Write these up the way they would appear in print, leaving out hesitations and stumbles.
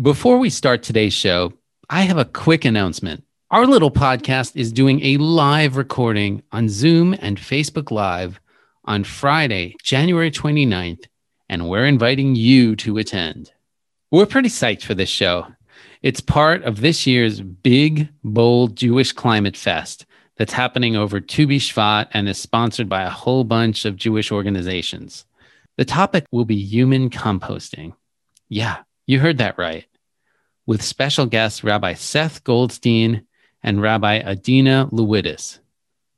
Before we start today's show, I have a quick announcement. Our little podcast is doing a live recording on Zoom and Facebook Live on Friday, January 29th, and we're inviting you to attend. We're pretty psyched for this show. It's part of this year's Big, Bold Jewish Climate Fest that's happening over Tu B'Shvat and is sponsored by a whole bunch of Jewish organizations. The topic will be human composting. Yeah, you heard that right. With special guests Rabbi Seth Goldstein and Rabbi Adina Lewittis.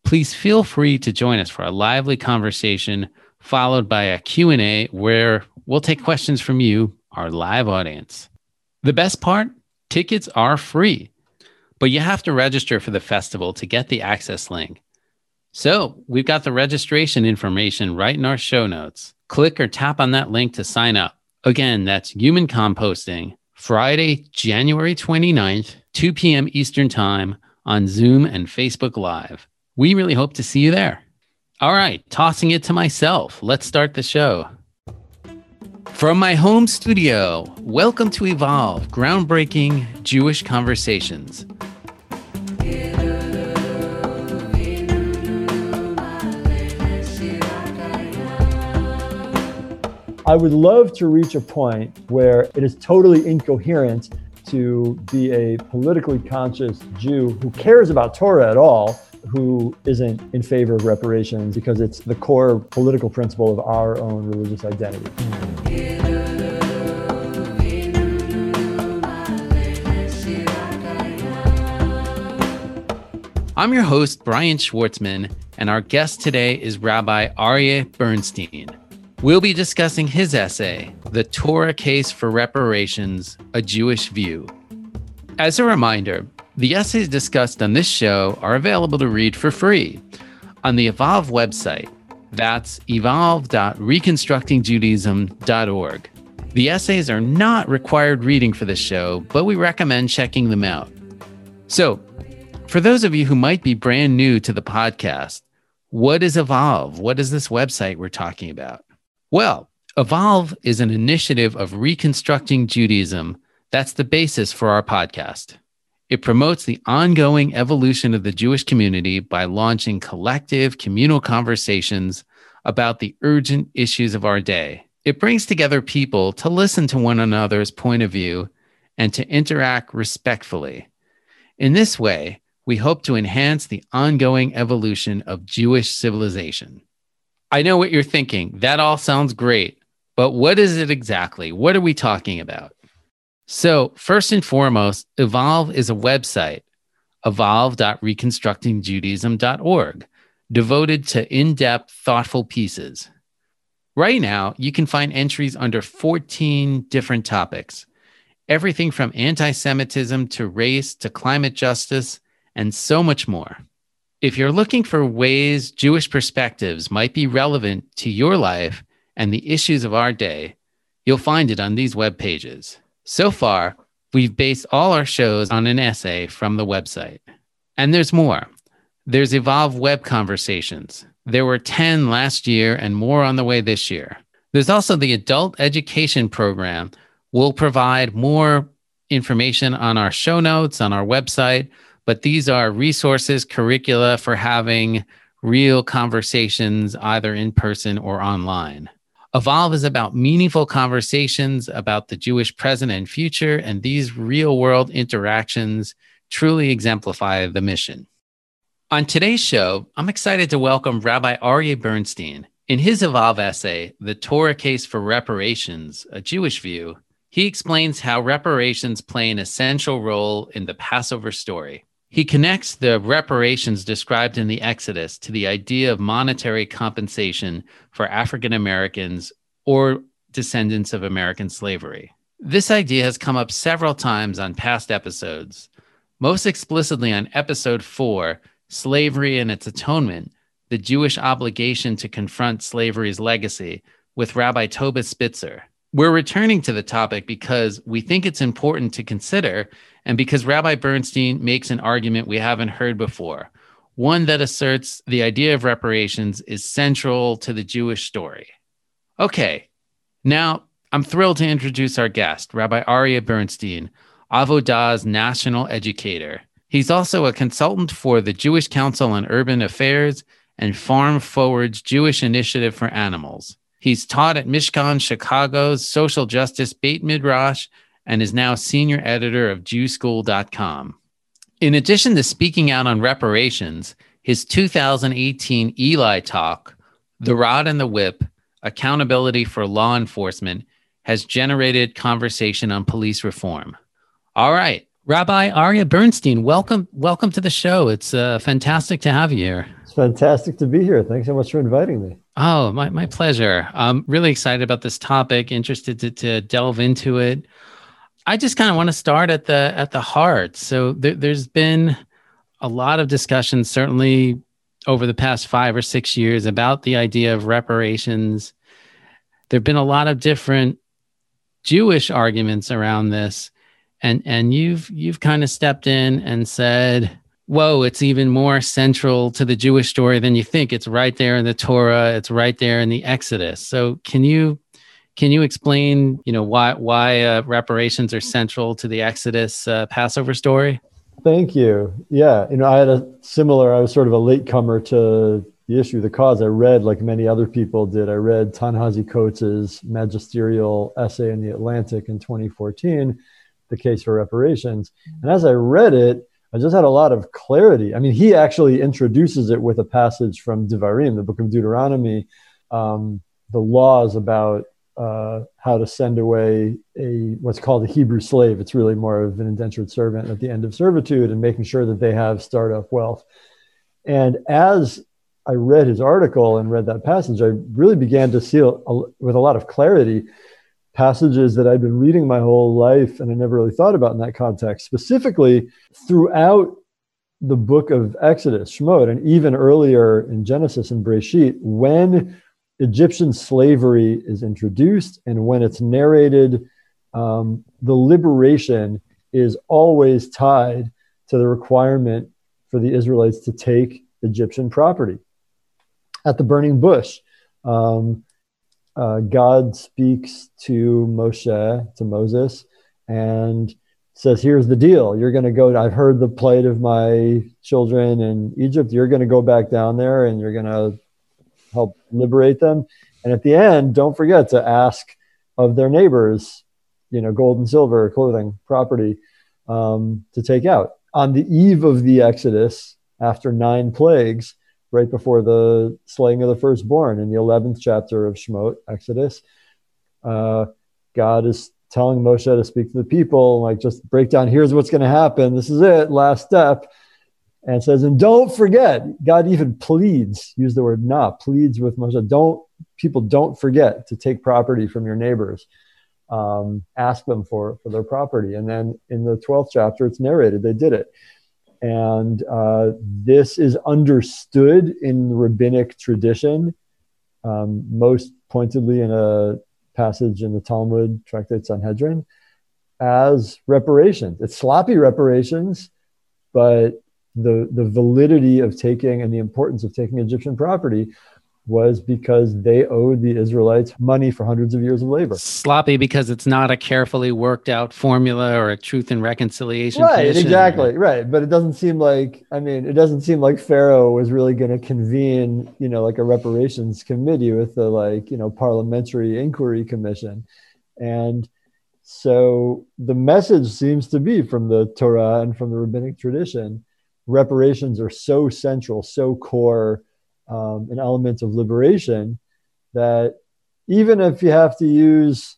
Please feel free to join us for a lively conversation followed by a Q&A where we'll take questions from you, our live audience. The best part, tickets are free, but you have to register for the festival to get the access link. So we've got the registration information right in our show notes. Click or tap on that link to sign up. Again, that's Human Composting, Friday, January 29th, 2 p.m. Eastern Time on Zoom and Facebook Live. We really hope to see you there. All right, tossing it to myself. Let's start the show. From my home studio, welcome to Evolve, groundbreaking Jewish conversations. I would love to reach a point where it is totally incoherent to be a politically conscious Jew who cares about Torah at all, who isn't in favor of reparations, because it's the core political principle of our own religious identity. I'm your host, Brian Schwartzman, and our guest today is Rabbi Aryeh Bernstein. We'll be discussing his essay, The Torah Case for Reparations, A Jewish View. As a reminder, the essays discussed on this show are available to read for free on the Evolve website. That's evolve.reconstructingjudaism.org. The essays are not required reading for this show, but we recommend checking them out. So, for those of you who might be brand new to the podcast, what is Evolve? What is this website we're talking about? Well, Evolve is an initiative of Reconstructing Judaism that's the basis for our podcast. It promotes the ongoing evolution of the Jewish community by launching collective, communal conversations about the urgent issues of our day. It brings together people to listen to one another's point of view and to interact respectfully. In this way, we hope to enhance the ongoing evolution of Jewish civilization. I know what you're thinking. That all sounds great, but what is it exactly? What are we talking about? So first and foremost, Evolve is a website, evolve.reconstructingjudaism.org, devoted to in-depth, thoughtful pieces. Right now, you can find entries under 14 different topics, everything from anti-Semitism to race to climate justice, and so much more. If you're looking for ways Jewish perspectives might be relevant to your life and the issues of our day, you'll find it on these web pages. So far, we've based all our shows on an essay from the website. And there's more. There's Evolve Web Conversations. There were 10 last year and more on the way this year. There's also the Adult Education Program. We'll provide more information on our show notes, on our website, but these are resources, curricula for having real conversations either in person or online. Evolve is about meaningful conversations about the Jewish present and future, and these real-world interactions truly exemplify the mission. On today's show, I'm excited to welcome Rabbi Aryeh Bernstein. In his Evolve essay, The Torah Case for Reparations, A Jewish View, he explains how reparations play an essential role in the Passover story. He connects the reparations described in the Exodus to the idea of monetary compensation for African Americans or descendants of American slavery. This idea has come up several times on past episodes, most explicitly on episode 4, Slavery and Its Atonement, the Jewish obligation to confront slavery's legacy, with Rabbi Tobit Spitzer. We're returning to the topic because we think it's important to consider, and because Rabbi Bernstein makes an argument we haven't heard before, one that asserts the idea of reparations is central to the Jewish story. Okay, now I'm thrilled to introduce our guest, Rabbi Aryeh Bernstein, Avoda's national educator. He's also a consultant for the Jewish Council on Urban Affairs and Farm Forward's Jewish Initiative for Animals. He's taught at Mishkan Chicago's Social Justice Beit Midrash and is now senior editor of JewSchool.com. In addition to speaking out on reparations, his 2018 Eli talk, The Rod and the Whip, Accountability for Law Enforcement, has generated conversation on police reform. All right, Rabbi Aryeh Bernstein, welcome to the show. It's fantastic to have you here. It's fantastic to be here. Thanks so much for inviting me. Oh, my pleasure. I'm really excited about this topic, interested to delve into it. I just kind of want to start at the heart. So there's been a lot of discussion, certainly over the past 5 or 6 years, about the idea of reparations. There've been a lot of different Jewish arguments around this, and you've kind of stepped in and said, "Whoa, it's even more central to the Jewish story than you think. It's right there in the Torah. It's right there in the Exodus." So, can you explain, why reparations are central to the Exodus Passover story? Thank you. Yeah, I was sort of a latecomer to the issue, the cause. I read, like many other people did, I read Ta-Nehisi Coates' magisterial essay in The Atlantic in 2014, The Case for Reparations. And as I read it, I just had a lot of clarity. I mean, he actually introduces it with a passage from Devarim, the book of Deuteronomy, the laws about how to send away what's called a Hebrew slave. It's really more of an indentured servant at the end of servitude, and making sure that they have startup wealth. And as I read his article and read that passage, I really began to see with a lot of clarity passages that I've been reading my whole life and I never really thought about in that context. Specifically, throughout the book of Exodus, Shemot, and even earlier in Genesis and Breishit, when Egyptian slavery is introduced and when it's narrated, the liberation is always tied to the requirement for the Israelites to take Egyptian property. At the burning bush, God speaks to Moses, and says, here's the deal. You're going to go, I've heard the plight of my children in Egypt. You're going to go back down there and you're going to help liberate them. And at the end, don't forget to ask of their neighbors, gold and silver, clothing, property, to take out. On the eve of the Exodus, after 9 plagues, right before the slaying of the firstborn in the 11th chapter of Shemot, Exodus, God is telling Moshe to speak to the people, like, just break down, here's what's going to happen. This is it, last step. And says, and don't forget, God even pleads, use the word not, pleads with Moshe, don't forget to take property from your neighbors. Ask them for their property. And then in the 12th chapter, it's narrated, they did it. And this is understood in the rabbinic tradition, most pointedly in a passage in the Talmud, Tractate Sanhedrin, as reparations. It's sloppy reparations, but the validity of taking and the importance of taking Egyptian property was because they owed the Israelites money for hundreds of years of labor. Sloppy because it's not a carefully worked out formula or a truth and reconciliation. Right, tradition. Exactly, right. But it doesn't seem like Pharaoh was really going to convene, like a reparations committee with the parliamentary inquiry commission. And so the message seems to be from the Torah and from the rabbinic tradition, reparations are so central, so core, an element of liberation, that even if you have to use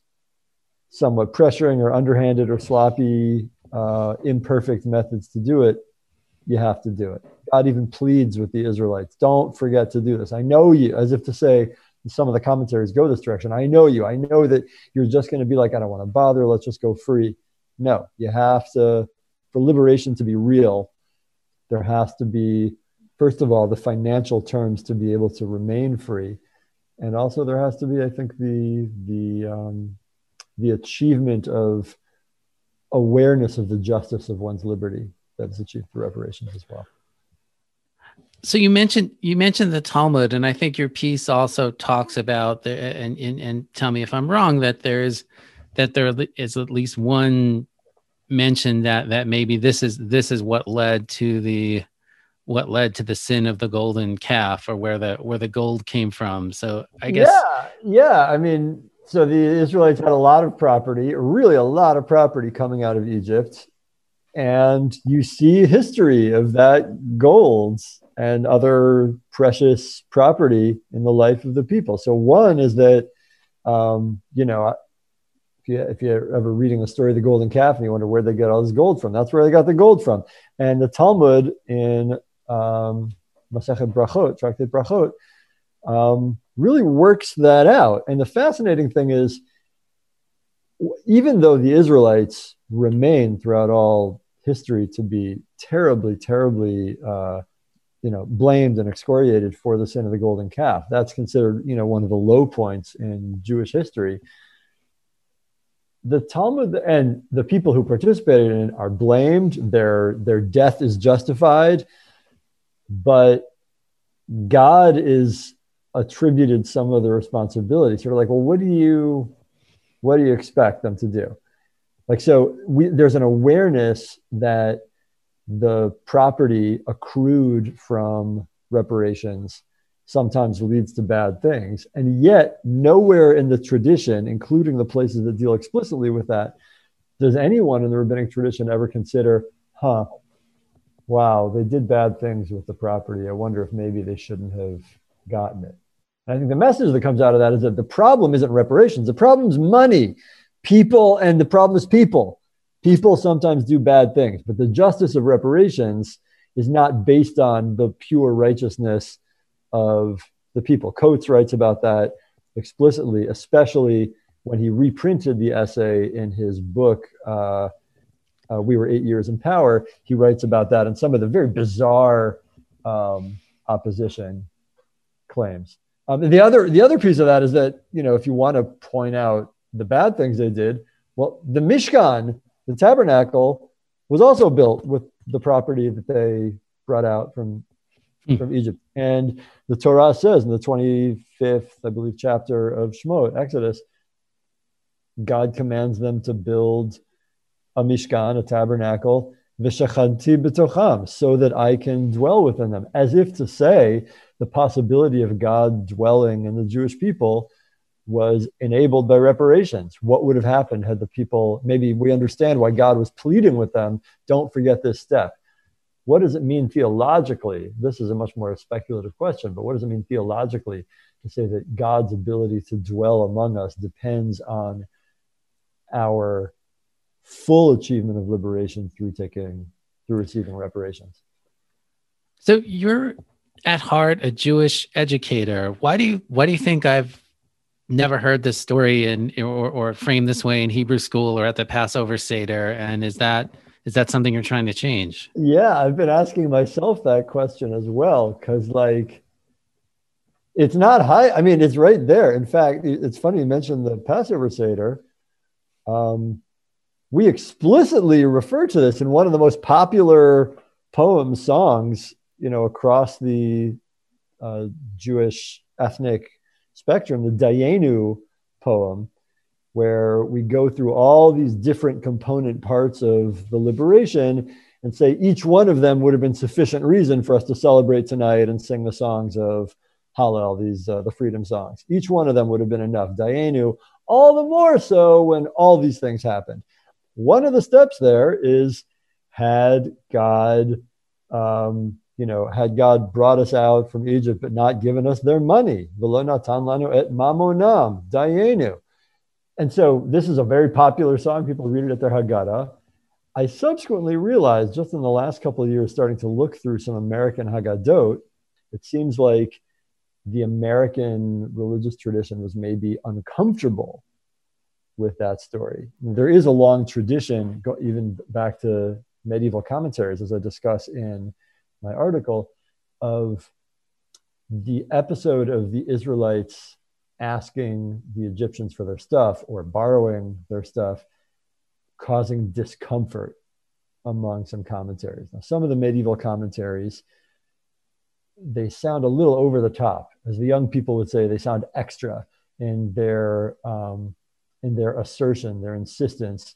somewhat pressuring or underhanded or sloppy, imperfect methods to do it, you have to do it. God even pleads with the Israelites, don't forget to do this. I know you, as if to say, some of the commentaries go this direction. I know you. I know that you're just going to be like, I don't want to bother. Let's just go free. No, you have to, for liberation to be real, there has to be, first of all, the financial terms to be able to remain free. And also there has to be, I think, the achievement of awareness of the justice of one's liberty that is achieved through reparations as well. So you mentioned the Talmud, and I think your piece also talks about the, and tell me if I'm wrong, that there is at least one mention that maybe this is what led to the sin of the golden calf, or where the gold came from. So I guess yeah. I mean, so the Israelites had a lot of property coming out of Egypt, and you see history of that gold and other precious property in the life of the people. So one is that, if you're ever reading the story of the golden calf and you wonder where they get all this gold from, that's where they got the gold from. And the Talmud in Tractate Brachot, really works that out. And the fascinating thing is, even though the Israelites remain throughout all history to be terribly, terribly blamed and excoriated for the sin of the golden calf, that's considered, one of the low points in Jewish history. The Talmud and the people who participated in it are blamed. Their death is justified, but God is attributed some of the responsibility. Sort of like, well, what do you expect them to do? Like, so there's an awareness that the property accrued from reparations sometimes leads to bad things. And yet nowhere in the tradition, including the places that deal explicitly with that, does anyone in the rabbinic tradition ever consider, wow, they did bad things with the property. I wonder if maybe they shouldn't have gotten it. And I think the message that comes out of that is that the problem isn't reparations. The problem's money, people, and the problem is people. People sometimes do bad things, but the justice of reparations is not based on the pure righteousness of the people. Coates writes about that explicitly, especially when he reprinted the essay in his book, We Were 8 Years in Power. He writes about that and some of the very bizarre opposition claims. And the other piece of that is that, if you want to point out the bad things they did, well, the Mishkan, the tabernacle, was also built with the property that they brought out from Egypt. And the Torah says in the 25th, I believe, chapter of Shemot, Exodus, God commands them to build a Mishkan, a tabernacle, v'shachanti b'tocham, so that I can dwell within them. As if to say the possibility of God dwelling in the Jewish people was enabled by reparations. What would have happened had the people, maybe we understand why God was pleading with them, don't forget this step. What does it mean theologically? This is a much more speculative question, but what does it mean theologically to say that God's ability to dwell among us depends on our full achievement of liberation through receiving reparations? So you're at heart a Jewish educator. Why do you think I've never heard this story or framed this way in Hebrew school or at the Passover Seder? And is that something you're trying to change? Yeah, I've been asking myself that question as well, because it's not high. I mean, it's right there. In fact, it's funny you mentioned the Passover Seder. We explicitly refer to this in one of the most popular poem songs, across the Jewish ethnic spectrum, the Dayenu poem, where we go through all these different component parts of the liberation and say each one of them would have been sufficient reason for us to celebrate tonight and sing the songs of Hallel, the freedom songs. Each one of them would have been enough. Dayenu, all the more so when all these things happened. One of the steps there is, had God brought us out from Egypt but not given us their money, v'lo natan lanu et mamonam, dayenu. And so this is a very popular song. People read it at their Haggadah. I subsequently realized, just in the last couple of years, starting to look through some American Haggadot, it seems like the American religious tradition was maybe uncomfortable with that story. There is a long tradition, even back to medieval commentaries, as I discuss in my article, of the episode of the Israelites asking the Egyptians for their stuff or borrowing their stuff, causing discomfort among some commentaries. Now, some of the medieval commentaries they sound a little over the top. As the young people would say, they sound extra in their assertion, their insistence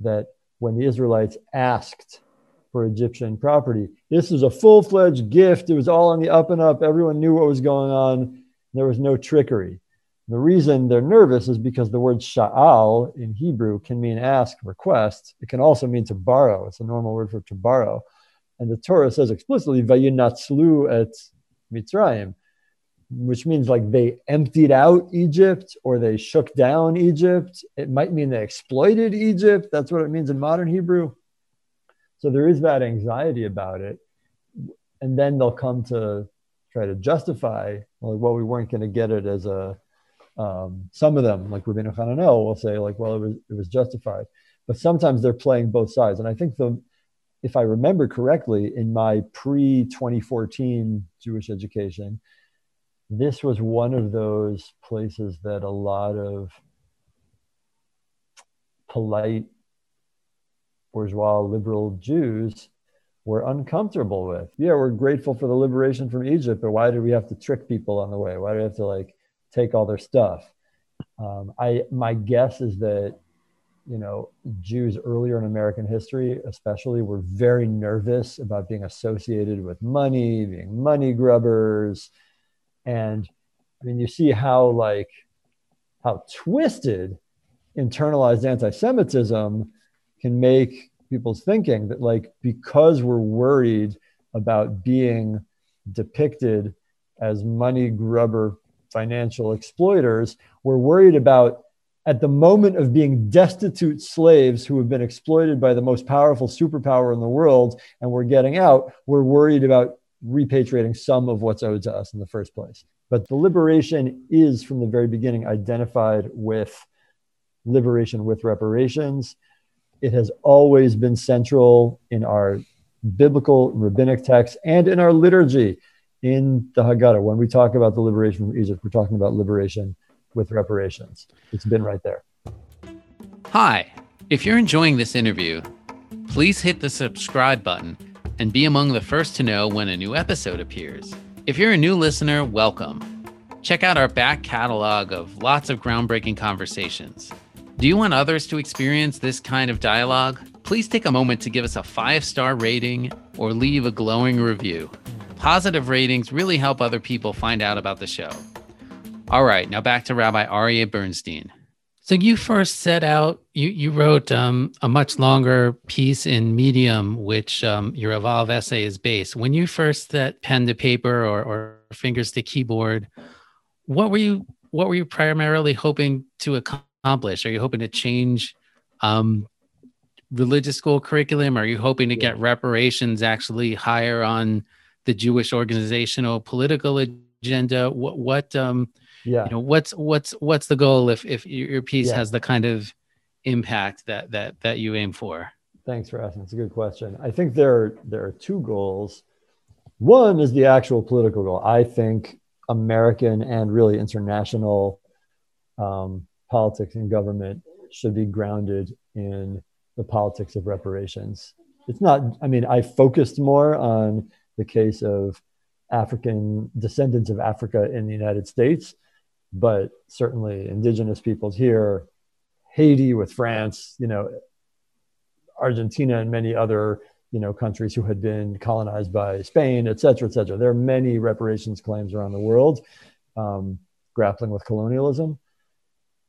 that when the Israelites asked for Egyptian property, this was a full-fledged gift. It was all on the up and up. Everyone knew what was going on. There was no trickery. The reason they're nervous is because the word sha'al in Hebrew can mean ask, request. It can also mean to borrow. It's a normal word for to borrow. And the Torah says explicitly, vayinatzlu et Mitzrayim, which means like they emptied out Egypt or they shook down Egypt. It might mean they exploited Egypt. That's what it means in modern Hebrew. So there is that anxiety about it. And then they'll come to try to justify, like, well, we weren't going to get it as a, some of them, like Rabbeinu Hananel, will say like, well, it was justified. But sometimes they're playing both sides. And I think if I remember correctly, in my pre-2014 Jewish education, this was one of those places that a lot of polite bourgeois liberal Jews were uncomfortable with. Yeah, we're grateful for the liberation from Egypt, but why did we have to trick people on the way? Why do we have to like take all their stuff? My guess is that, you know, Jews earlier in American history, especially, were very nervous about being associated with money, being money grubbers. And I mean, you see how twisted internalized anti-Semitism can make people's thinking, that like, because we're worried about being depicted as money grubber financial exploiters, we're worried about, at the moment of being destitute slaves who have been exploited by the most powerful superpower in the world, and we're getting out, we're worried about repatriating some of what's owed to us in the first place. But the liberation is, from the very beginning, identified with liberation with reparations. It has always been central in our biblical rabbinic texts and in our liturgy in the Haggadah. When we talk about the liberation from Egypt, we're talking about liberation with reparations. It's been right there. Hi, if you're enjoying this interview, please hit the subscribe button and be among the first to know when a new episode appears. If you're a new listener, welcome. Check out our back catalog of lots of groundbreaking conversations. Do you want others to experience this kind of dialogue? Please take a moment to give us a 5-star rating or leave a glowing review. Positive ratings really help other people find out about the show. All right, now back to Rabbi Aryeh Bernstein. So you first set out, you wrote a much longer piece in Medium, which your Evolve essay is based. When you first set pen to paper or fingers to keyboard, what were you primarily hoping to accomplish? Are you hoping to change religious school curriculum? Are you hoping to get reparations actually higher on the Jewish organizational political agenda? What's the goal if your piece has the kind of impact that you aim for? Thanks for asking. It's a good question. I think there are two goals. One is the actual political goal. I think American and really international politics and government should be grounded in the politics of reparations. It's not, I mean, I focused more on the case of African descendants of Africa in the United States, but certainly indigenous peoples here, Haiti with France, you know, Argentina and many other, you know, countries who had been colonized by Spain, et cetera, et cetera. There are many reparations claims around the world grappling with colonialism.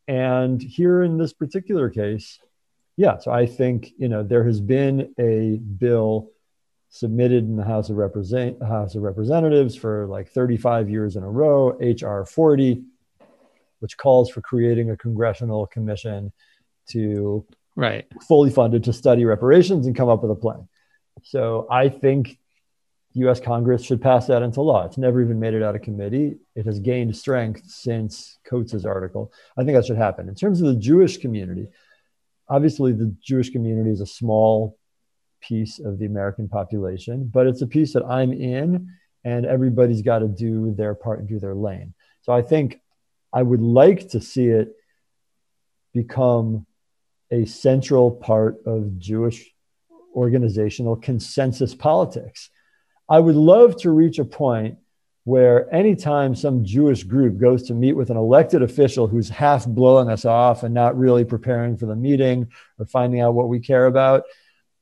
And here in this particular case, so I think, you know, there has been a bill submitted in the House of Representatives for like 35 years in a row, H.R. 40, which calls for creating a congressional commission to fully funded to study reparations and come up with a plan. So I think U.S. Congress should pass that into law. It's never even made it out of committee. It has gained strength since Coates' article. I think that should happen. In terms of the Jewish community, obviously the Jewish community is a small piece of the American population, but it's a piece that I'm in, and everybody's got to do their part and do their lane. So I think I would like to see it become a central part of Jewish organizational consensus politics. I would love to reach a point where anytime some Jewish group goes to meet with an elected official who's half blowing us off and not really preparing for the meeting or finding out what we care about,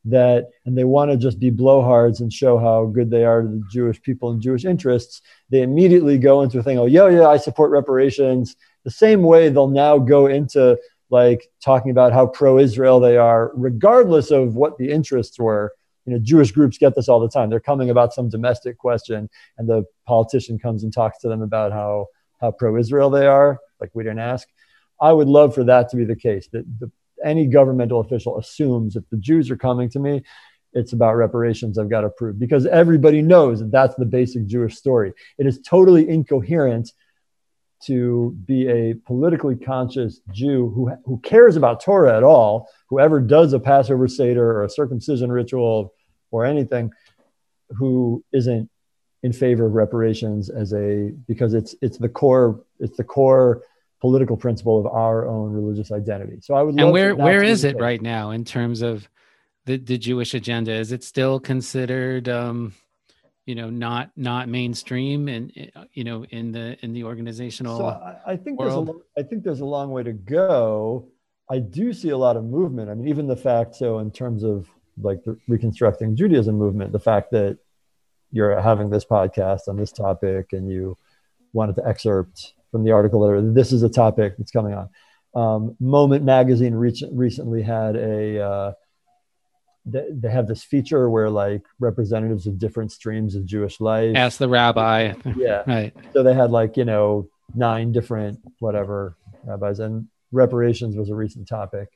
that, and they want to just be blowhards and show how good they are to the Jewish people and Jewish interests, they immediately go into a thing, oh, yeah, I support reparations. The same way they'll now go into like talking about how pro-Israel they are, regardless of what the interests were. You know, Jewish groups get this all the time. They're coming about some domestic question, and the politician comes and talks to them about how pro-Israel they are, like we didn't ask. I would love for that to be the case, that any governmental official assumes if the Jews are coming to me, it's about reparations I've got to prove, because everybody knows that that's the basic Jewish story. It is totally incoherent to be a politically conscious Jew who cares about Torah at all, whoever does a Passover Seder or a circumcision ritual or anything, who isn't in favor of reparations because it's the core political principle of our own religious identity. So I would love and where is it right now in terms of the Jewish agenda? Is it still considered not mainstream and in the organizational world? So I think there's a long way to go. I do see a lot of movement. I mean, even the fact, so in terms of like the Reconstructing Judaism movement, the fact that you're having this podcast on this topic and you wanted to excerpt from the article that this is a topic that's coming on. Moment magazine recently had they have this feature where like representatives of different streams of Jewish life. Ask the rabbi. Yeah. Right. So they had 9 different, whatever, rabbis, and reparations was a recent topic.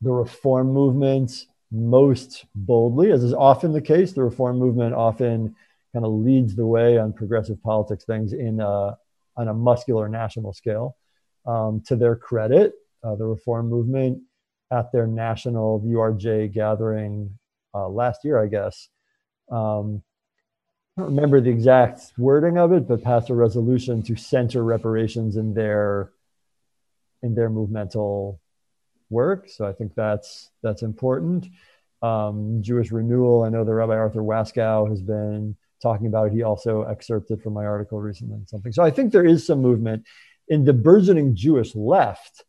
The reform movement most boldly, as is often the case, the reform movement often kind of leads the way on progressive politics things on a muscular national scale. To their credit, the reform movement at their national URJ gathering last year, I guess. I don't remember the exact wording of it, but passed a resolution to center reparations in their movemental work. So I think that's important. Jewish renewal, I know that Rabbi Arthur Waskow has been talking about it. He also excerpted from my article recently something. So I think there is some movement. In the burgeoning Jewish left,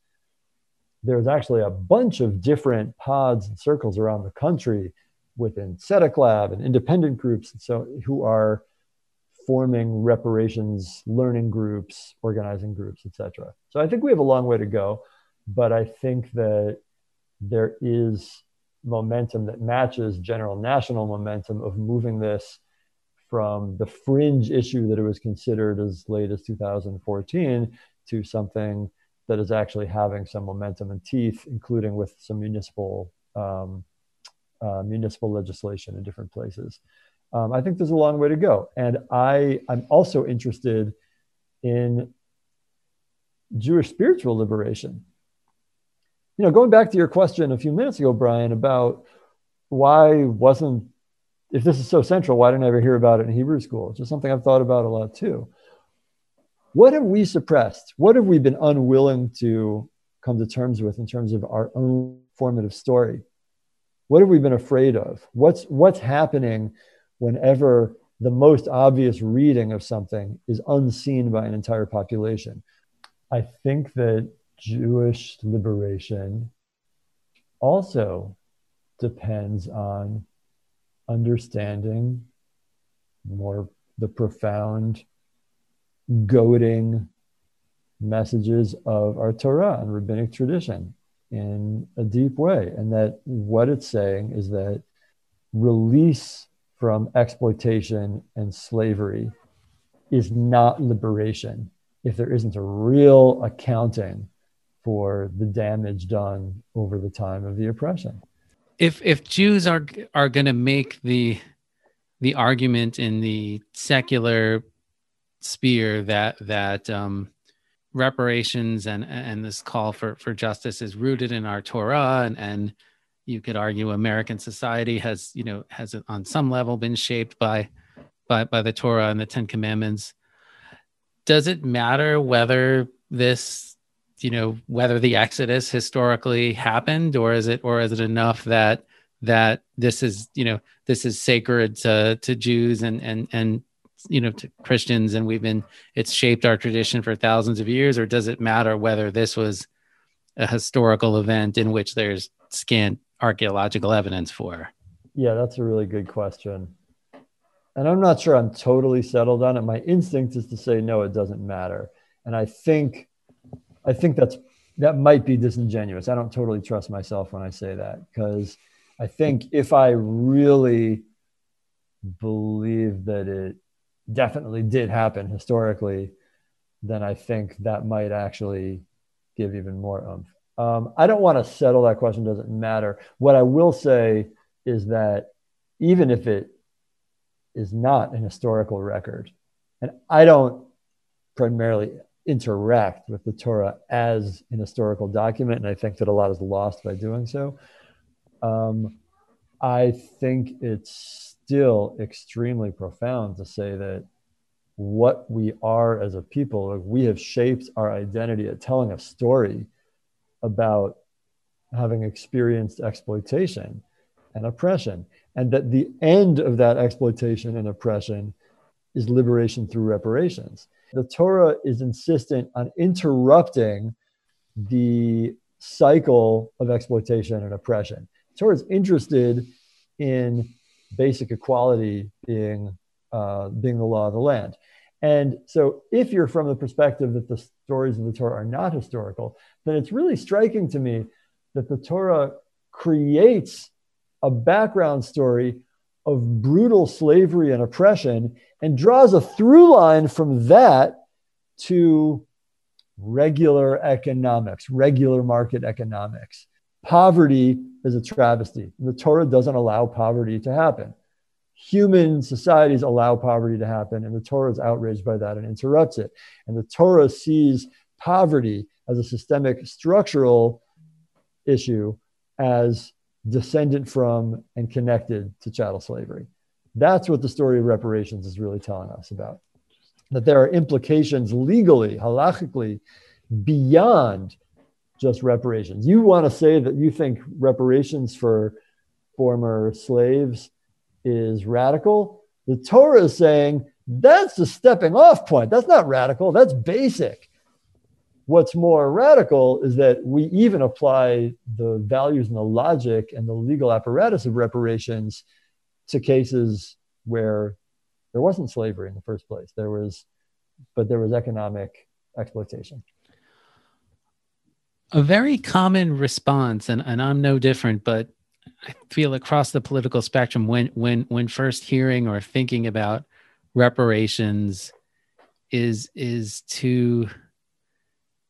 there's actually a bunch of different pods and circles around the country within SEDECLAB and independent groups, and so who are forming reparations, learning groups, organizing groups, etc. So I think we have a long way to go, but I think that there is momentum that matches general national momentum of moving this from the fringe issue that it was considered as late as 2014 to something that is actually having some momentum and teeth, including with some municipal legislation in different places. I think there's a long way to go. And I'm also interested in Jewish spiritual liberation. You know, going back to your question a few minutes ago, Brian, about if this is so central, why didn't I ever hear about it in Hebrew school? It's just something I've thought about a lot too. What have we suppressed? What have we been unwilling to come to terms with in terms of our own formative story? What have we been afraid of? What's happening whenever the most obvious reading of something is unseen by an entire population? I think that Jewish liberation also depends on understanding more the profound, goading messages of our Torah and rabbinic tradition in a deep way. And that what it's saying is that release from exploitation and slavery is not liberation if there isn't a real accounting for the damage done over the time of the oppression. If Jews are going to make the argument in the secular sphere that reparations and this call for justice is rooted in our Torah, and you could argue American society has on some level been shaped by the Torah and the Ten Commandments, does it matter whether this whether the Exodus historically happened, or is it enough that this is sacred to Jews and to Christians, and it's shaped our tradition for thousands of years? Or does it matter whether this was a historical event in which there's scant archaeological evidence for? Yeah, that's a really good question. And I'm not sure I'm totally settled on it. My instinct is to say, no, it doesn't matter. And I think that might be disingenuous. I don't totally trust myself when I say that, because I think if I really believe that it definitely did happen historically, then I think that might actually give even more oomph. I don't want to settle that question, doesn't matter. What I will say is that even if it is not an historical record, and I don't primarily interact with the Torah as an historical document, and I think that a lot is lost by doing so, I think it's still extremely profound to say that what we are as a people, we have shaped our identity at telling a story about having experienced exploitation and oppression, and that the end of that exploitation and oppression is liberation through reparations. The Torah is insistent on interrupting the cycle of exploitation and oppression. The Torah is interested in basic equality being the law of the land. And so if you're from the perspective that the stories of the Torah are not historical, then it's really striking to me that the Torah creates a background story of brutal slavery and oppression and draws a through line from that to regular economics, regular market economics. Poverty is a travesty. The Torah doesn't allow poverty to happen. Human societies allow poverty to happen, and the Torah is outraged by that and interrupts it. And the Torah sees poverty as a systemic structural issue, as descendant from and connected to chattel slavery. That's what the story of reparations is really telling us about. That there are implications legally, halachically, beyond just reparations. You want to say that you think reparations for former slaves is radical? The Torah is saying that's the stepping off point. That's not radical, that's basic. What's more radical is that we even apply the values and the logic and the legal apparatus of reparations to cases where there wasn't slavery in the first place. There was economic exploitation. A very common response, and I'm no different, but I feel across the political spectrum when first hearing or thinking about reparations is to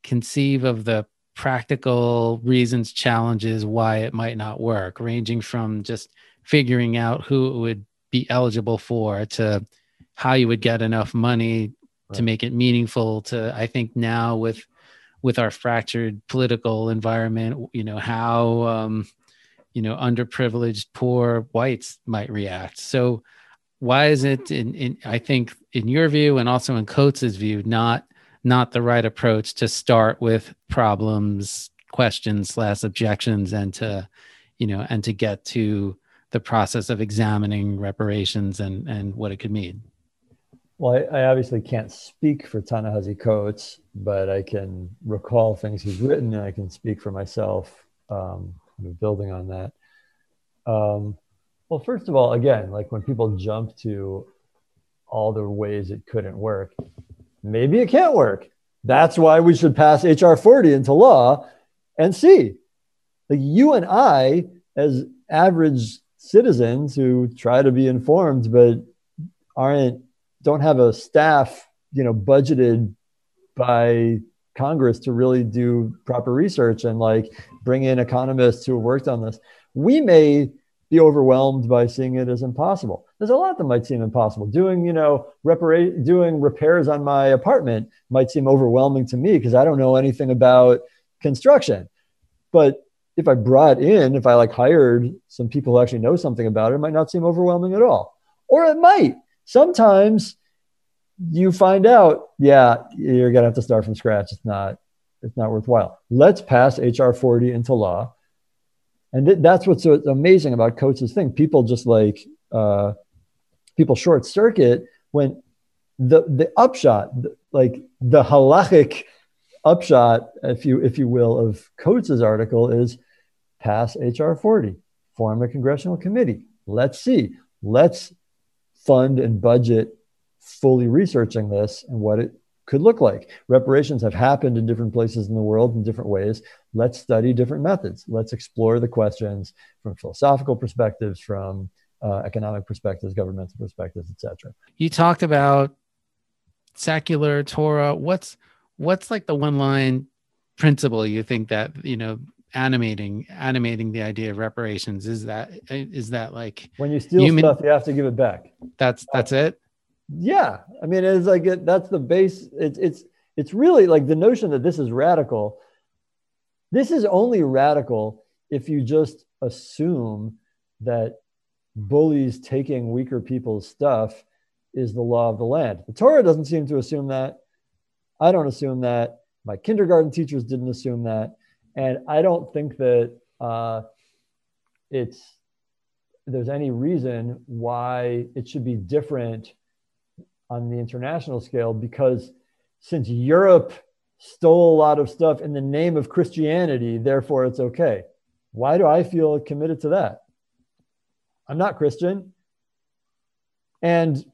conceive of the practical reasons, challenges, why it might not work, ranging from just figuring out who it would be eligible for to how you would get enough money to make it meaningful to, I think now with our fractured political environment, how, underprivileged, poor whites might react. So why is it I think in your view, and also in Coates's view, not the right approach to start with problems, questions/objections, and to get to the process of examining reparations and what it could mean? Well, I obviously can't speak for Ta-Nehisi Coates, but I can recall things he's written, and I can speak for myself, building on that. Well, first of all, again, like when people jump to all the ways it couldn't work, maybe it can't work. That's why we should pass H.R. 40 into law and see. Like you and I, as average citizens who try to be informed but don't have a staff, budgeted by Congress to really do proper research and bring in economists who worked on this, we may be overwhelmed by seeing it as impossible. There's a lot that might seem impossible. Doing repairs on my apartment might seem overwhelming to me because I don't know anything about construction. But if I hired some people who actually know something about it, it might not seem overwhelming at all. Or it might. Sometimes you find out, yeah, you're going to have to start from scratch. It's not worthwhile. Let's pass H.R. 40 into law. And that's what's so amazing about Coates' thing. People short circuit when the upshot, like the halachic upshot, if you will, of Coates' article is pass H.R. 40, form a congressional committee. Let's see. Let's fund and budget fully researching this and what it could look like. Reparations have happened in different places in the world in different ways. Let's study different methods. Let's explore the questions from philosophical perspectives, from economic perspectives, governmental perspectives, etc. You talked about secular Torah. What's like the one-line principle you think that, you know, animating the idea of reparations is that like when you steal stuff, you have to give it back. That's it. Yeah, I mean, it's like that's the base. It's really like the notion that this is radical. This is only radical if you just assume that bullies taking weaker people's stuff is the law of the land. The Torah doesn't seem to assume that. I don't assume that. My kindergarten teachers didn't assume that. And I don't think that there's any reason why it should be different on the international scale, because since Europe stole a lot of stuff in the name of Christianity, therefore it's okay. Why do I feel committed to that? I'm not Christian. And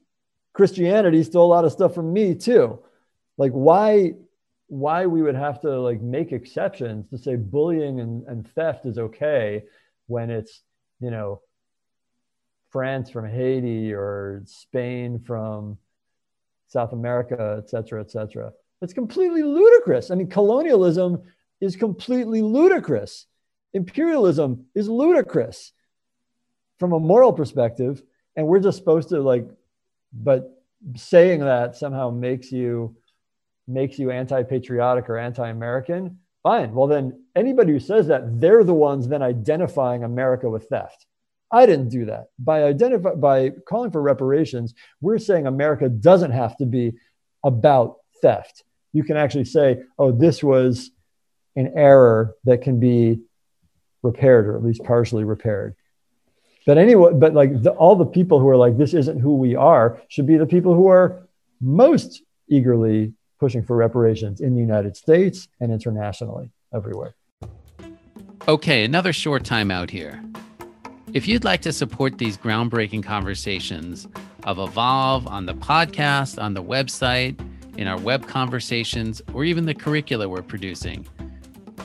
Christianity stole a lot of stuff from me too. Like why we would have to like make exceptions to say bullying and theft is okay when it's, you know, France from Haiti or Spain from South America, et cetera, et cetera. It's completely ludicrous. I mean, colonialism is completely ludicrous. Imperialism is ludicrous from a moral perspective. And we're just supposed to like, but saying that somehow makes you anti-patriotic or anti-American, fine. Well, then anybody who says that, they're the ones then identifying America with theft. I didn't do that. By calling for reparations, we're saying America doesn't have to be about theft. You can actually say, oh, this was an error that can be repaired, or at least partially repaired. But anyway, but like all the people who are like, this isn't who we are, should be the people who are most eagerly pushing for reparations in the United States and internationally, everywhere. Okay, another short time out here. If you'd like to support these groundbreaking conversations of Evolve on the podcast, on the website, in our web conversations, or even the curricula we're producing,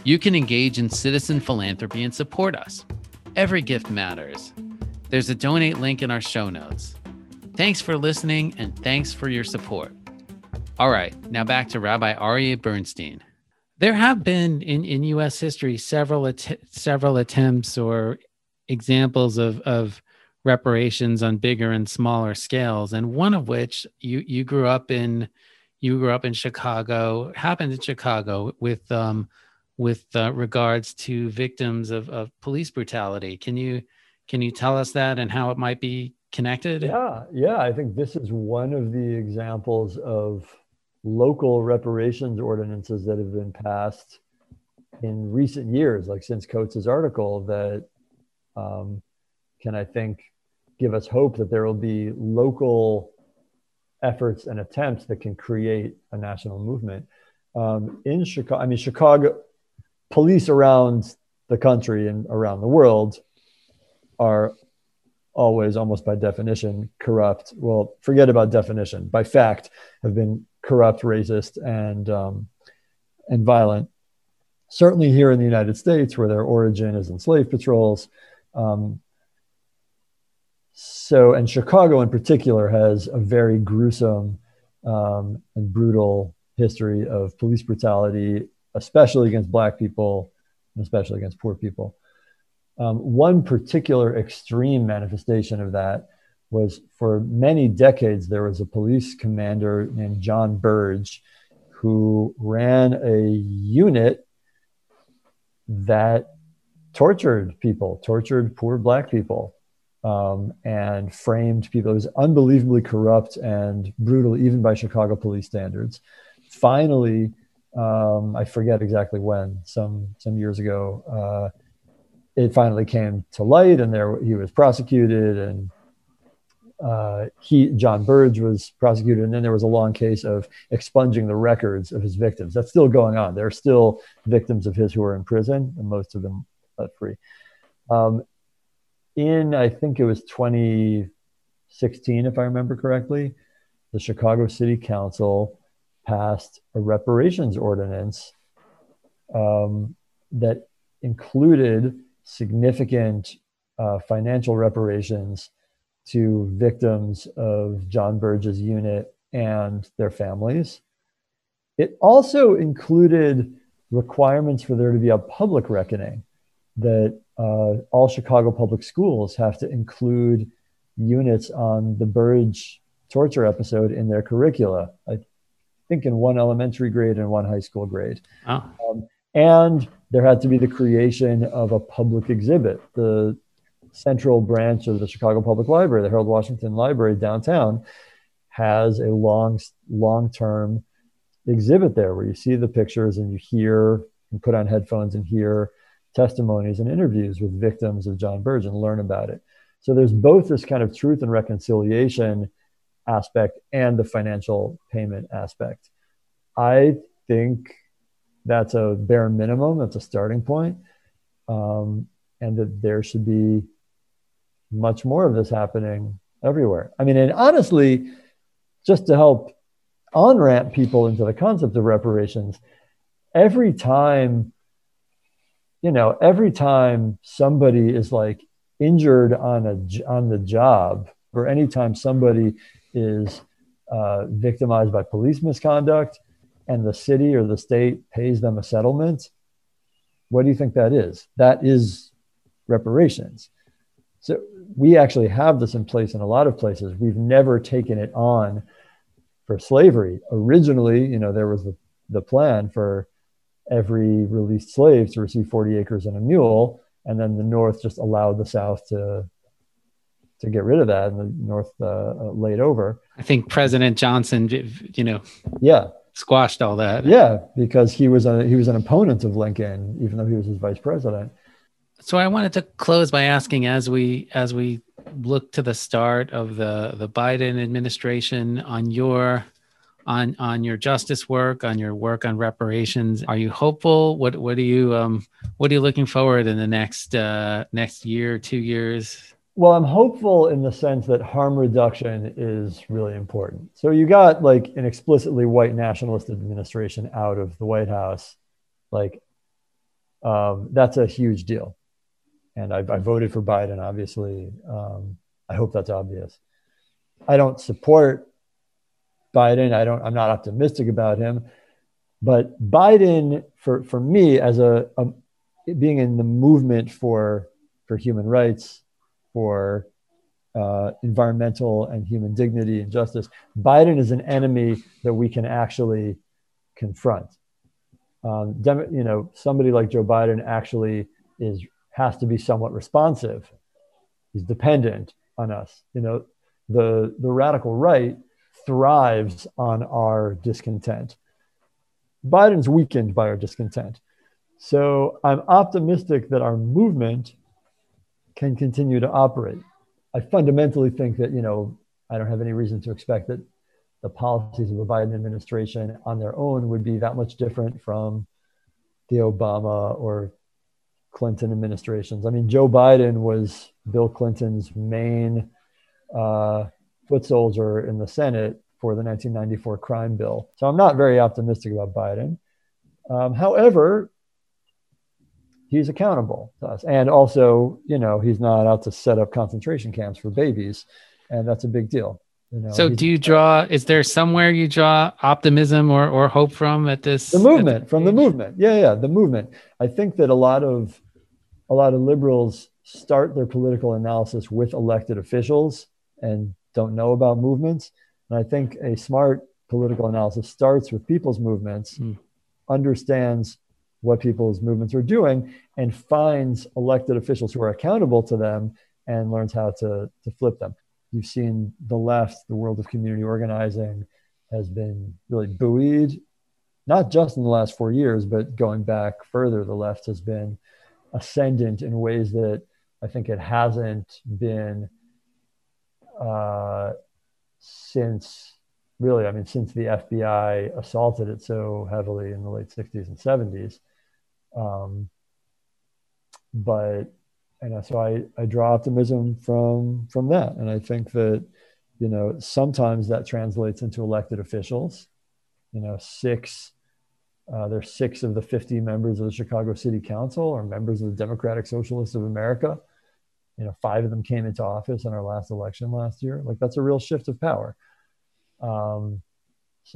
you can engage in citizen philanthropy and support us. Every gift matters. There's a donate link in our show notes. Thanks for listening, and thanks for your support. All right, now back to Rabbi Aryeh Bernstein. There have been in U.S. history several attempts or examples of reparations on bigger and smaller scales, and one of which you grew up in Chicago, happened in Chicago with regards to victims of police brutality. Can you tell us that and how it might be connected? Yeah. I think this is one of the examples of local reparations ordinances that have been passed in recent years, like since Coates' article, that can, I think, give us hope that there will be local efforts and attempts that can create a national movement. In Chicago, I mean, Chicago police around the country and around the world are always, almost by definition, corrupt. Well, forget about definition. By fact, have been corrupt, racist, and violent. Certainly here in the United States, where their origin is in slave patrols. And Chicago in particular has a very gruesome and brutal history of police brutality, especially against Black people, and especially against poor people. One particular extreme manifestation of that was, for many decades, there was a police commander named John Burge who ran a unit that tortured people, tortured poor Black people, and framed people. It was unbelievably corrupt and brutal, even by Chicago police standards. Finally, I forget exactly when, some years ago, it finally came to light, and he was prosecuted and John Burge was prosecuted, and then there was a long case of expunging the records of his victims. That's still going on. There are still victims of his who are in prison, and most of them let free. In, I think it was 2016, if I remember correctly, the Chicago City Council passed a reparations ordinance that included significant financial reparations to victims of John Burge's unit and their families. It also included requirements for there to be a public reckoning, that all Chicago public schools have to include units on the Burge torture episode in their curricula. I think in one elementary grade and one high school grade. Wow. And there had to be the creation of a public exhibit. The central branch of the Chicago Public Library, the Harold Washington Library downtown, has a long-term exhibit there where you see the pictures and you hear, and put on headphones and hear testimonies and interviews with victims of John Burge and learn about it. So there's both this kind of truth and reconciliation aspect and the financial payment aspect. I think that's a bare minimum. That's a starting point. And that there should be much more of this happening everywhere. I mean, and honestly, just to help on-ramp people into the concept of reparations, every time somebody is like injured on the job, or anytime somebody is victimized by police misconduct and the city or the state pays them a settlement, what do you think that is? That is reparations. So we actually have this in place in a lot of places. We've never taken it on for slavery. Originally, there was the plan for every released slave to receive 40 acres and a mule. And then the North just allowed the South to get rid of that. And the North laid over. I think President Johnson, squashed all that. Yeah, because he was an opponent of Lincoln, even though he was his vice president. So I wanted to close by asking, as we look to the start of the Biden administration, on your justice work, on your work on reparations, are you hopeful? What are you looking forward in the next year, 2 years? Well, I'm hopeful in the sense that harm reduction is really important. So you got like an explicitly white nationalist administration out of the White House, that's a huge deal. And I voted for Biden, obviously. I hope that's obvious. I don't support Biden. I'm not optimistic about him. But Biden, for me, as being in the movement for human rights, for environmental and human dignity and justice, Biden is an enemy that we can actually confront. Somebody like Joe Biden actually has to be somewhat responsive. He's dependent on us. The radical right thrives on our discontent. Biden's weakened by our discontent. So I'm optimistic that our movement can continue to operate. I fundamentally think that, I don't have any reason to expect that the policies of the Biden administration on their own would be that much different from the Obama or Clinton administrations. I mean, Joe Biden was Bill Clinton's main foot soldier in the Senate for the 1994 crime bill. So I'm not very optimistic about Biden. However, he's accountable to us. And also, he's not out to set up concentration camps for babies. And that's a big deal. So is there somewhere you draw optimism or hope from at this? The movement. Yeah, the movement. I think that a lot of liberals start their political analysis with elected officials and don't know about movements. And I think a smart political analysis starts with people's movements, understands what people's movements are doing, and finds elected officials who are accountable to them and learns how to flip them. You've seen the left, the world of community organizing has been really buoyed, not just in the last 4 years, but going back further, the left has been ascendant in ways that I think it hasn't been since really, I mean, since the FBI assaulted it so heavily in the late 60s and 70s. And so I draw optimism from that. And I think that, you know, sometimes that translates into elected officials. You know, there's 6 of the 50 members of the Chicago City Council are members of the Democratic Socialists of America. You know, 5 of them came into office in our last election last year. Like, that's a real shift of power. So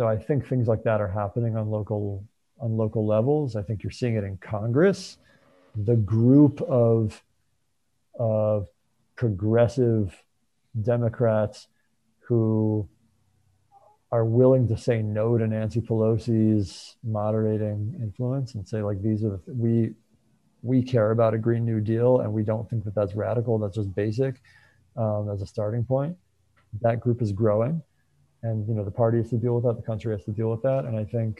I think things like that are happening on local levels. I think you're seeing it in Congress. The group of progressive Democrats who are willing to say no to Nancy Pelosi's moderating influence and say, like, these are we care about a Green New Deal, and we don't think that that's radical. That's just basic as a starting point. That group is growing, and, you know, the party has to deal with that. The country has to deal with that. And I think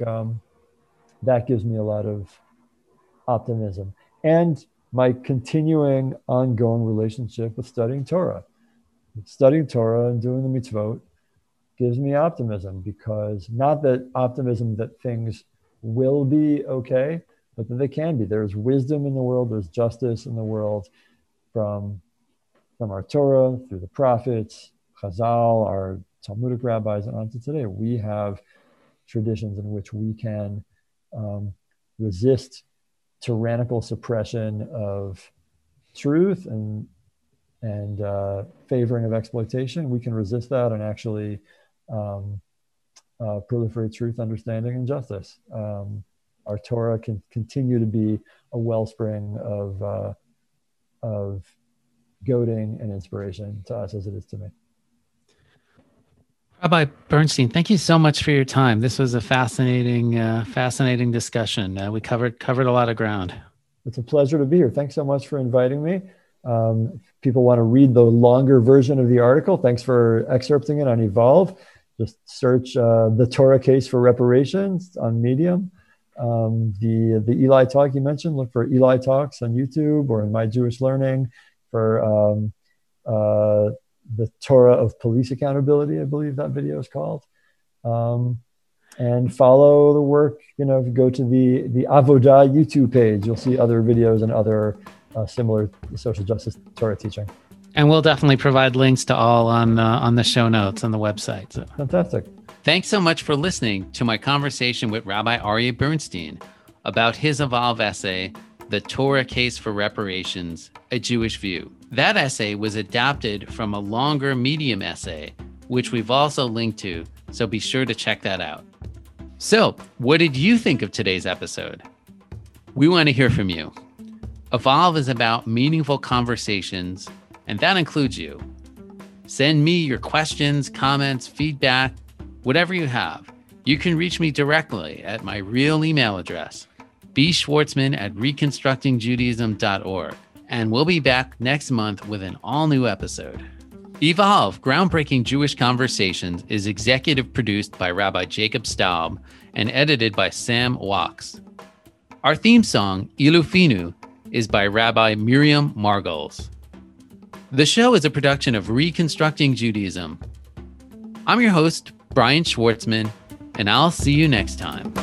that gives me a lot of optimism. And my continuing ongoing relationship with studying Torah. Studying Torah and doing the mitzvot gives me optimism, because not that optimism that things will be okay, but that they can be. There's wisdom in the world, there's justice in the world from our Torah, through the prophets, Chazal, our Talmudic rabbis, and on to today. We have traditions in which we can resist tyrannical suppression of truth and favoring of exploitation. We can resist that and actually proliferate truth, understanding, and justice. Our Torah can continue to be a wellspring of goading and inspiration to us as it is to me. Rabbi Bernstein, thank you so much for your time. This was a fascinating discussion. We covered a lot of ground. It's a pleasure to be here. Thanks so much for inviting me. If people want to read the longer version of the article, thanks for excerpting it on Evolve. Just search the Torah case for reparations on Medium. The Eli talk you mentioned, look for Eli Talks on YouTube or in My Jewish Learning for the Torah of Police Accountability, I believe that video is called. And follow the work. You know, if you go to the Avodah YouTube page, you'll see other videos and other similar social justice Torah teaching. And we'll definitely provide links to all on the show notes on the website. So. Fantastic. Thanks so much for listening to my conversation with Rabbi Aryeh Bernstein about his Evolve essay, The Torah Case for Reparations, A Jewish View. That essay was adapted from a longer Medium essay, which we've also linked to, so be sure to check that out. So, what did you think of today's episode? We want to hear from you. Evolve is about meaningful conversations, and that includes you. Send me your questions, comments, feedback, whatever you have. You can reach me directly at my real email address, bschwartzman@reconstructingjudaism.org. And we'll be back next month with an all-new episode. Evolve, Groundbreaking Jewish Conversations is executive produced by Rabbi Jacob Staub and edited by Sam Wax. Our theme song, Ilufinu, is by Rabbi Miriam Margolis. The show is a production of Reconstructing Judaism. I'm your host, Brian Schwartzman, and I'll see you next time.